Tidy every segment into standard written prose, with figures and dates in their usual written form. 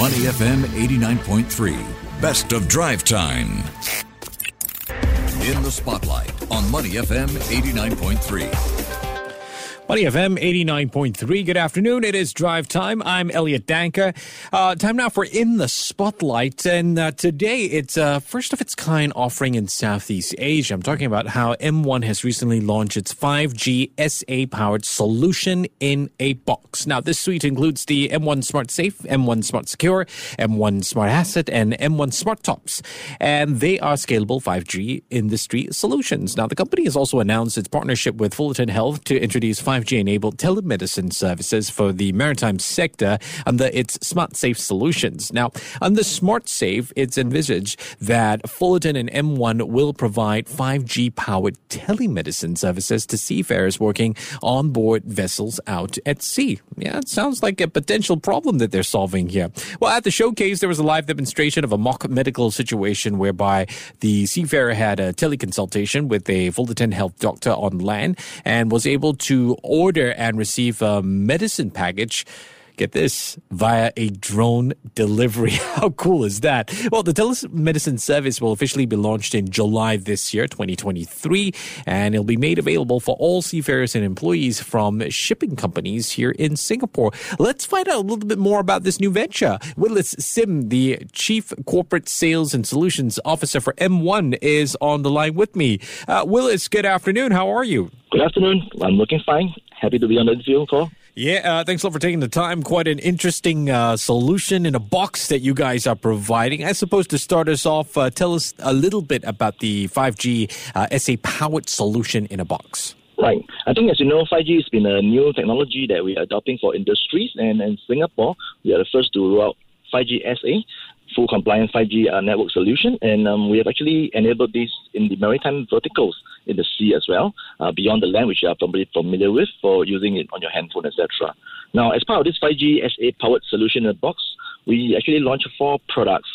Money FM 89.3. Best of drive time. In the spotlight on Money FM 89.3. Money FM 89.3. Good afternoon. It is drive time. I'm Elliot Danker. Time now for In the Spotlight. And today it's a first of its kind offering in Southeast Asia. I'm talking about how M1 has recently launched its 5G SA powered solution in a box. Now, this suite includes the M1 Smart Safe, M1 Smart Secure, M1 Smart Asset, and M1 Smart Tops. And they are scalable 5G industry solutions. Now, the company has also announced its partnership with Fullerton Health to introduce 5G-enabled telemedicine services for the maritime sector under its Smart Safe solutions. Now, under Smart Safe, it's envisaged that Fullerton and M1 will provide 5G-powered telemedicine services to seafarers working on board vessels out at sea. Yeah, it sounds like a potential problem that they're solving here. Well, at the showcase, there was a live demonstration of a mock medical situation whereby the seafarer had a teleconsultation with a Fullerton Health doctor on land and was able to order and receive a medicine package, get this, via a drone delivery. How cool is that? Well, the telemedicine service will officially be launched in July this year, 2023, and it'll be made available for all seafarers and employees from shipping companies here in Singapore. Let's find out a little bit more about this new venture. Willis Sim, the Chief Corporate Sales and Solutions Officer for M1, is on the line with me. Willis, good afternoon. How are you? Good afternoon. I'm looking fine. Happy to be on the Zoom call. Yeah, thanks a lot for taking the time. Quite an interesting solution in a box that you guys are providing. I suppose to start us off, tell us a little bit about the 5G SA-powered solution in a box. Right. I think, as you know, 5G has been a new technology that we are adopting for industries. And in Singapore, we are the first to roll out 5G SA, full compliant 5G network solution. And we have actually enabled this in the maritime verticals in the sea as well, beyond the land, which you are probably familiar with for using it on your handphone, etc. Now, as part of this 5G SA-powered solution in a box, we actually launched 4 products: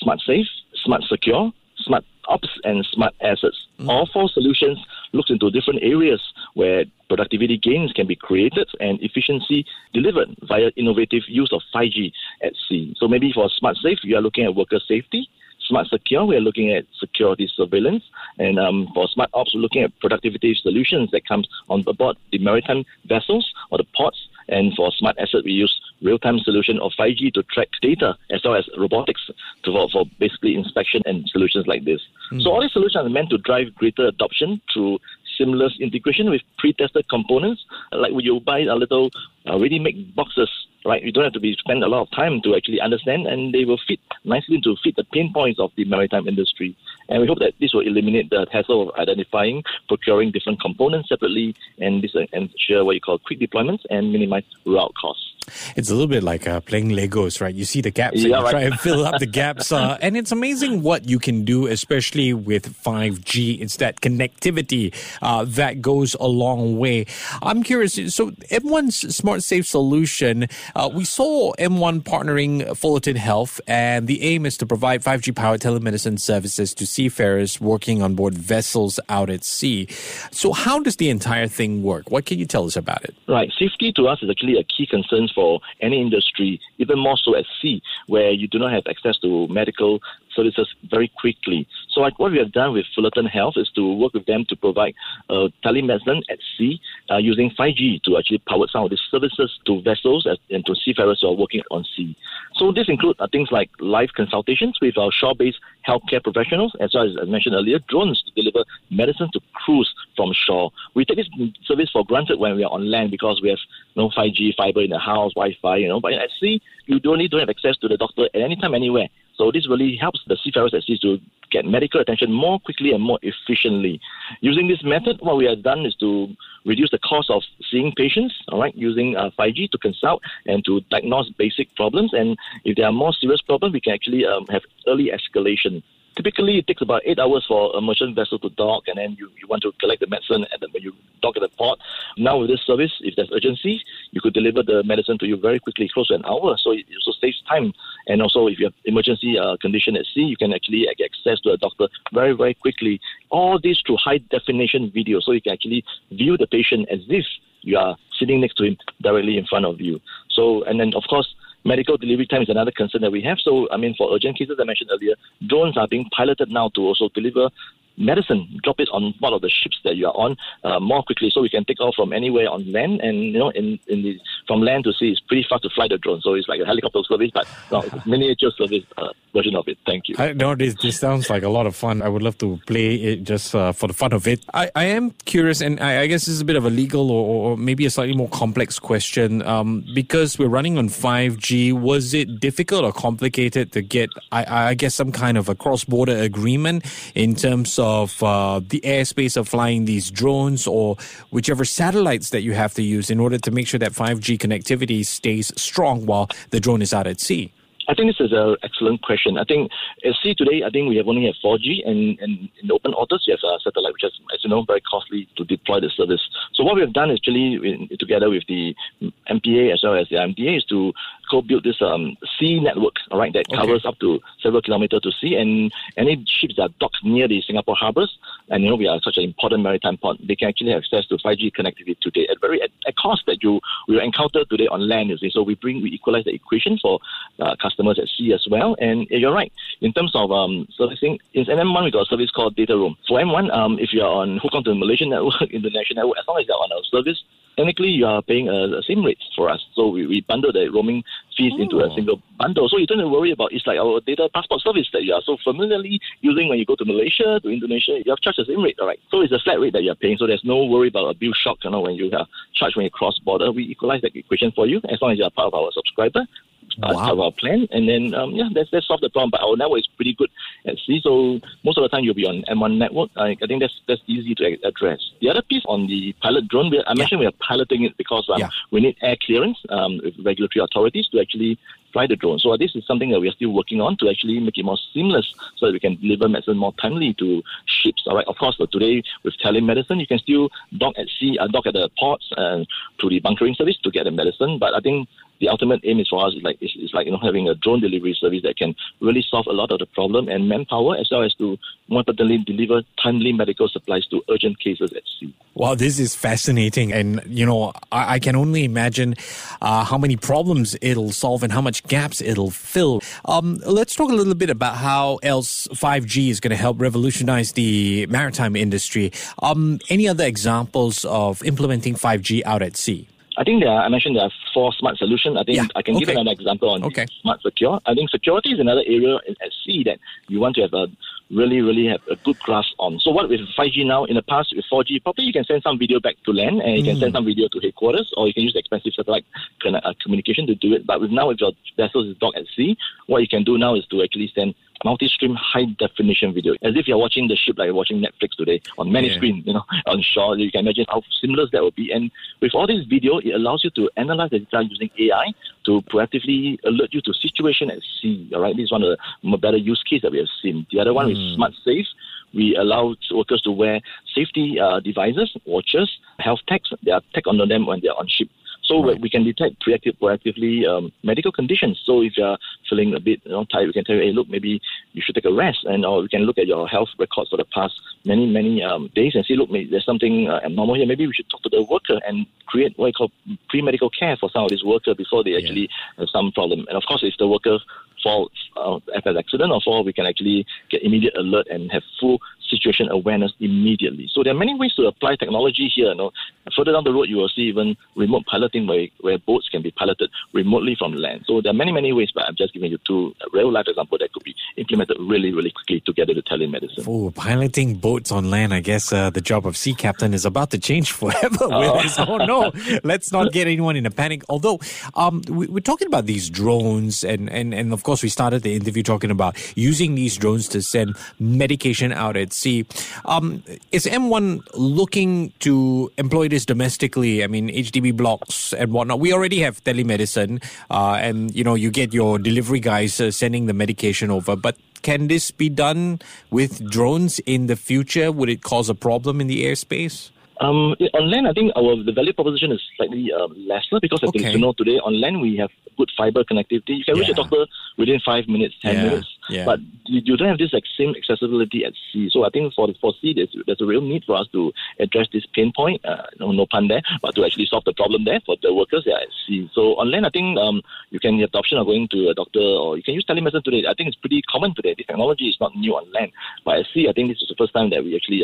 Smart Safe, Smart Secure, Smart Ops, and Smart Assets. All 4 solutions look into different areas where productivity gains can be created and efficiency delivered via innovative use of 5G at sea. So maybe for Smart Safe, we are looking at worker safety. Smart Secure, we are looking at security surveillance. And for Smart Ops, we're looking at productivity solutions that comes on board the maritime vessels or the ports. And for Smart Asset, we use real-time solution of 5G to track data as well as robotics for basically inspection and solutions like this. So all these solutions are meant to drive greater adoption through seamless integration with pre-tested components. Like when you buy a little ready-made boxes, right? You don't have to spend a lot of time to actually understand, and they will fit nicely to fit the pain points of the maritime industry. And we hope that this will eliminate the hassle of identifying, procuring different components separately, and this ensure what you call quick deployments and minimize route costs. It's a little bit like playing Legos, right? You see the gaps and you try and fill up the gaps. And it's amazing what you can do, especially with 5G. It's that connectivity that goes a long way. I'm curious, so M1's Smart Safe solution, we saw M1 partnering Fullerton Health, and the aim is to provide 5G-powered telemedicine services to seafarers working on board vessels out at sea. So how does the entire thing work? What can you tell us about it? Right. Safety to us is actually a key concern for any industry, even more so at sea, where you do not have access to medical services very quickly. So like what we have done with Fullerton Health is to work with them to provide telemedicine at sea using 5G to actually power some of these services to vessels and to seafarers who are working on sea. So this includes things like live consultations with our shore-based healthcare professionals, as well as I mentioned earlier, drones to deliver medicine to crews from shore. We take this service for granted when we are on land because we have no 5G, fiber in the house, Wi-Fi, but at sea, you don't have access to the doctor at any time, anywhere. So this really helps the seafarers at sea to get medical attention more quickly and more efficiently. Using this method, what we have done is to reduce the cost of seeing patients, using 5G to consult and to diagnose basic problems. And if there are more serious problems, we can actually have early escalation. Typically, it takes about 8 hours for a merchant vessel to dock, and then you want to collect the medicine when you dock at the port. Now, with this service, if there's urgency, you could deliver the medicine to you very quickly, close to an hour, so it also saves time. And also, if you have emergency condition at sea, you can actually get access to a doctor very, very quickly. All this through high-definition video, so you can actually view the patient as if you are sitting next to him directly in front of you. So, and then, of course, Medical delivery time is another concern that we have. So, I mean, for urgent cases I mentioned earlier, drones are being piloted now to also deliver medicine, drop it on one of the ships that you are on more quickly, so we can take off from anywhere on land. And, you know, from land to sea, it's pretty fast to fly the drone. So it's like a helicopter service, but no, it's a miniature service version of it. Thank you. This sounds like a lot of fun. I would love to play it just for the fun of it. I am curious, and I guess this is a bit of a legal or maybe a slightly more complex question. Because we're running on 5G, was it difficult or complicated to get, I guess, some kind of a cross-border agreement in terms of the airspace of flying these drones or whichever satellites that you have to use in order to make sure that 5G connectivity stays strong while the drone is out at sea? I think this is an excellent question. I think at sea today, I think we have only have 4G, and in the open waters, you have a satellite, which is, as you know, very costly to deploy the service. So what we have done is actually, together with the MPA as well as the MDA, is to co-build this sea network, all right, that covers up to several kilometers to sea, and any ships that dock near the Singapore harbours, and you know we are such an important maritime port, they can actually have access to 5G connectivity today at a cost that you will encounter today on land. You see, so we equalise the equation for customers at sea as well. And you're right in terms of servicing. In M1, we got a service called data room. For M1, if you are on hook onto the Malaysian network, international network, as long as you're on our service, technically you are paying a SIM rate for us. So we bundle the roaming fees into a single bundle. So you don't have to worry about, it's like our data passport service that you are so familiarly using when you go to Malaysia, to Indonesia, you have charged the same rate, all right? So it's a flat rate that you are paying. So there's no worry about a bill shock, you know, when you are charged when you cross border. We equalize that equation for you as long as you are part of our subscriber. Part of our plan, and then that's solved the problem. But our network is pretty good at sea, so most of the time you'll be on M1 network. I think that's easy to address. The other piece on the pilot drone, I mentioned we are piloting it because we need air clearance with regulatory authorities to actually fly the drone. So this is something that we are still working on to actually make it more seamless, so that we can deliver medicine more timely to ships. All right, of course, today with telemedicine, you can still dock at sea, dock at the ports, and to the bunkering service to get the medicine. But I think the ultimate aim is for us is like you know, having a drone delivery service that can really solve a lot of the problem and manpower, as well as to more importantly deliver timely medical supplies to urgent cases at sea. Wow, this is fascinating, and you know I can only imagine how many problems it'll solve and how much gaps it'll fill. Let's talk a little bit about how else 5G is going to help revolutionize the maritime industry. Any other examples of implementing 5G out at sea? I think there are 4 smart solutions. I think I can give another example on smart secure. I think security is another area at sea that you want to have a really have a good grasp on. So what with 5G now, in the past with 4G, probably you can send some video back to land and you can send some video to headquarters, or you can use the expensive satellite communication to do it. But if your vessel is docked at sea, what you can do now is to actually send multi-stream high-definition video, as if you're watching the ship, like you're watching Netflix today on many screens, you know, on shore. You can imagine how seamless that would be. And with all this video, it allows you to analyze the data using AI to proactively alert you to situation at sea. All right, this is one of the better use cases that we have seen. The other one is smart safe. We allow workers to wear safety devices, watches, health techs. They are tech on them when they are on ship. So we can detect proactively medical conditions. So if you're feeling a bit tired, we can tell you, hey, look, maybe you should take a rest. Or we can look at your health records for the past many days and see, look, maybe there's something abnormal here. Maybe we should talk to the worker and create what we call pre-medical care for some of these workers before they actually have some problem. And of course, if the worker falls after an accident or fall, we can actually get immediate alert and have full situation awareness immediately. So there are many ways to apply technology here. You know, further down the road, you will see even remote piloting where boats can be piloted remotely from land. So there are many ways, but I'm just giving you 2 real-life examples that could be implemented really quickly together to telemedicine. Oh, piloting boats on land. I guess the job of sea captain is about to change forever. Oh, no. Let's not get anyone in a panic. Although, we're talking about these drones, and of course, we started the interview talking about using these drones to send medication out at sea. Is M1 looking to employ this domestically? I mean, HDB blocks and whatnot. We already have telemedicine, and you know, you get your delivery guys sending the medication over. But can this be done with drones in the future? Would it cause a problem in the airspace? On land, I think the value proposition is slightly lesser because I think today on land we have good fiber connectivity. You can reach a doctor within 5 minutes, 10 minutes. Yeah. But you don't have this same accessibility at sea. So I think for sea, there's a real need for us to address this pain point, no pun there, but to actually solve the problem there for the workers that are at sea. So on land, I think you can have the option of going to a doctor, or you can use telemedicine today. I think it's pretty common today. The technology is not new on land. But at sea, I think this is the first time that we actually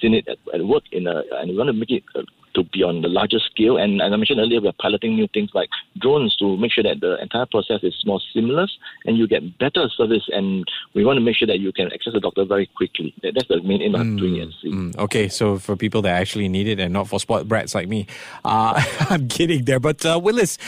seen it at work, and we want to make it to be on the larger scale. And as I mentioned earlier, we're piloting new things like drones to make sure that the entire process is more seamless and you get better service. And we want to make sure that you can access the doctor very quickly. That's the main aim of doing it at sea. Okay, so for people that actually need it and not for sport brats like me. I'm kidding there. But Willis,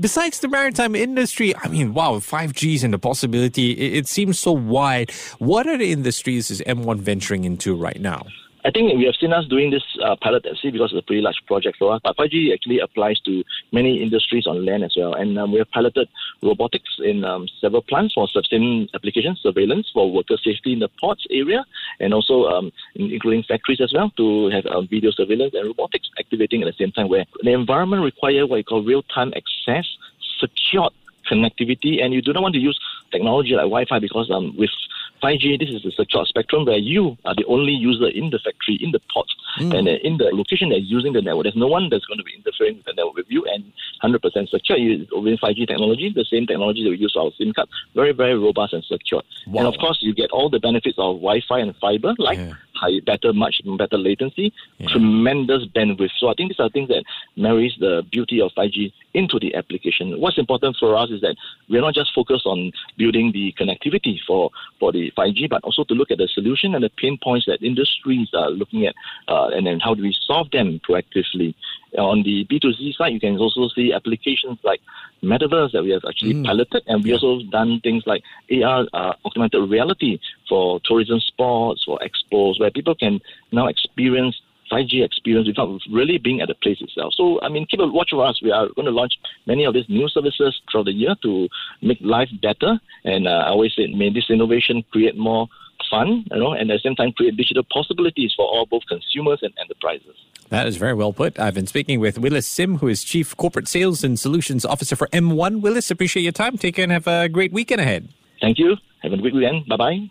besides the maritime industry, I mean, wow, 5Gs and the possibility, it seems so wide. What are the industries is M1 venturing into right now? I think we have seen us doing this pilot at sea because it's a pretty large project for us. But 5G actually applies to many industries on land as well. And we have piloted robotics in several plants for certain applications, surveillance for worker safety in the ports area, and also including factories as well, to have video surveillance and robotics activating at the same time, where the environment requires what you call real-time access, secured connectivity, and you do not want to use technology like Wi-Fi because with 5G, this is a secure spectrum where you are the only user in the factory, in the ports, and in the location that's using the network. There's no one that's going to be interfering with the network with you, and 100% secure. With 5G technology, the same technology that we use for our SIM card, very, very robust and secure. Wow. And of course, you get all the benefits of Wi-Fi and fiber, like much better latency, tremendous bandwidth. So I think these are things that marries the beauty of 5G into the application. What's important for us is that we're not just focused on building the connectivity for the 5G, but also to look at the solution and the pain points that industries are looking at, and then how do we solve them proactively. On the B2C side, you can also see applications like metaverse that we have actually piloted, and we also done things like AR, augmented reality for tourism spots, for expos, where people can now experience 5G experience without really being at the place itself. So, I mean, keep a watch for us. We are going to launch many of these new services throughout the year to make life better. And I always say, may this innovation create more fun, and at the same time create digital possibilities for all, both consumers and enterprises. That is very well put. I've been speaking with Willis Sim, who is Chief Corporate Sales and Solutions Officer for M1. Willis, appreciate your time. Take care and have a great weekend ahead. Thank you. Have a great weekend. Bye-bye.